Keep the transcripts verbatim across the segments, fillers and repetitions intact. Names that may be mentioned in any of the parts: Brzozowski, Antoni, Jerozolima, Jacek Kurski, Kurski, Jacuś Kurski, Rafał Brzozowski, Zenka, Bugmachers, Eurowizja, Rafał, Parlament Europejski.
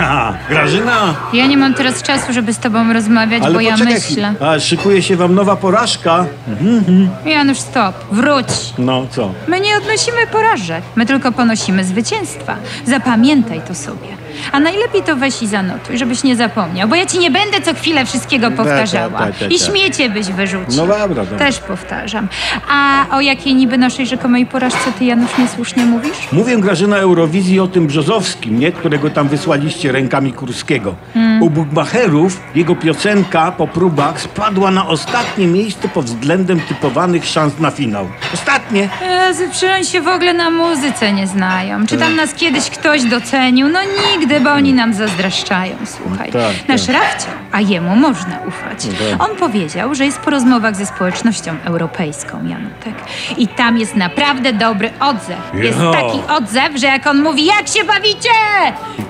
Ha, Grażyna! Ja nie mam teraz czasu, żeby z tobą rozmawiać, ale bo ja poczekaj, myślę. A szykuje się wam nowa porażka. Mhm. Janusz, stop. Wróć. No, co? My nie odnosimy porażek. My tylko ponosimy zwycięstwa. Zapamiętaj to sobie. A najlepiej to weź i zanotuj, żebyś nie zapomniał, bo ja ci nie będę co chwilę wszystkiego powtarzała. Ta, ta, ta, ta, ta. I śmiecie byś wyrzucił. No dobra, dobra. Też powtarzam. A o jakiej niby naszej rzekomej porażce ty, Janusz, niesłusznie mówisz? Mówię, Grażyna, Eurowizji o tym Brzozowskim, nie? Którego tam wysłaliście rękami Kurskiego. Hmm. U Bugmacherów jego piosenka po próbach spadła na ostatnie miejsce pod względem typowanych szans na finał. Ostatnie! Jezu, przecież się w ogóle na muzyce nie znają. Czy tam nas kiedyś ktoś docenił? No nigdy, bo oni nam zazdraszczają, słuchaj. Tak, tak. Nasz Rafał, a jemu można ufać. Tak. On powiedział, że jest po rozmowach ze społecznością europejską, Janutek. I tam jest naprawdę dobry odzew. Jest jo. taki odzew, że jak on mówi, jak się bawicie,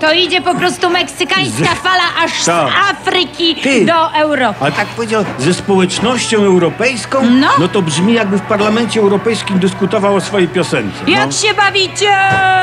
to idzie po prostu meksykańska fala aż to. z Afryki Ty. do Europy. Ale tak powiedział, ze społecznością europejską? No. No to brzmi, jakby w Parlamencie Europejskim dyskutował o swojej piosence. No. Jak się bawicie?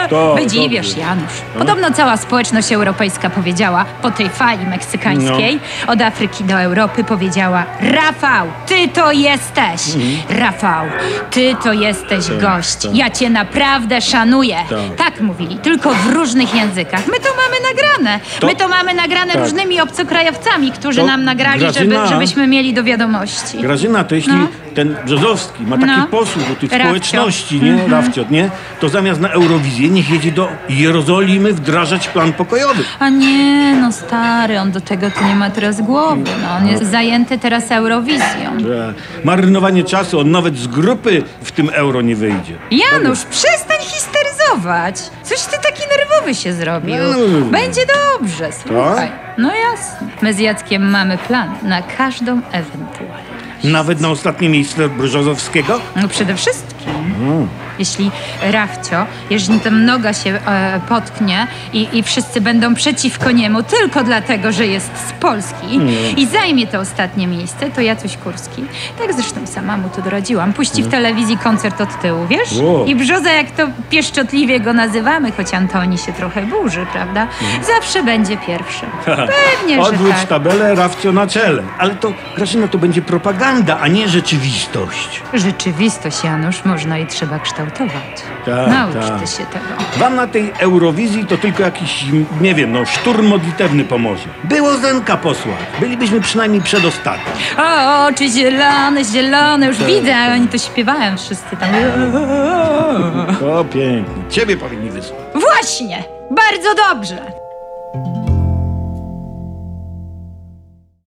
To, Wydziwiasz, dobrze. Janusz. Podobno cała społeczność europejska powiedziała po tej fali meksykańskiej, no. od Afryki do Europy powiedziała: Rafał, ty to jesteś! Mhm. Rafał, ty to jesteś to, gość. To. Ja cię naprawdę szanuję. To. Tak mówili, tylko w różnych językach. My to mamy nagrane. To? My to mamy nagrane tak. różnymi obcokrajowcami, którzy to? nam nagrali, Grażyna, żeby, żebyśmy mieli do wiadomości. Grażyna, to jeśli no. ten Brzozowski ma taki no. posłuch do tych Rafcio. społeczności, nie? Mm-hmm. Rafcio, nie? To zamiast na Eurowizję niech jedzie do Jerozolimy wdrażać plan pokojowy. A nie, no stary, on do tego to nie ma teraz głowy. No, on jest zajęty teraz Eurowizją. Marnowanie czasu, on nawet z grupy w tym euro nie wyjdzie. Janusz, Dobry. przestań histeryzować. Coś ty taki nerwowy się zrobił. Mm. Będzie dobrze, słuchaj. Tak? No jasne. My z Jackiem mamy plan na każdą ewentualność. Nawet na ostatnie miejsce Brzozowskiego? No przede wszystkim. Mm. Jeśli Rafcio, jeżeli tam noga się e, potknie i, i wszyscy będą przeciwko niemu tylko dlatego, że jest z Polski mm. i zajmie to ostatnie miejsce, to Jacuś Kurski, tak zresztą sama mu to doradziłam, puści w telewizji koncert od tyłu, wiesz? Wow. I Brzoza, jak to pieszczotliwie go nazywamy, choć Antoni się trochę burzy, prawda? Mm. Zawsze będzie pierwszy. Pewnie, że Odwróć tak. tabelę, Rafcio na czele. Ale to, Grażyna, to będzie propaganda, a nie rzeczywistość. Rzeczywistość, Janusz, można i trzeba kształtować. Ta, Nauczcie ta. się tego. Wam na tej Eurowizji to tylko jakiś, nie wiem, no szturm modlitewny pomoże. Było Zenka posłać. Bylibyśmy przynajmniej przedostatni. O, oczy zielone, zielone. Już ta, widzę, ta. oni to śpiewają wszyscy tam. O, pięknie. Ciebie powinni wysłać. Właśnie! Bardzo dobrze!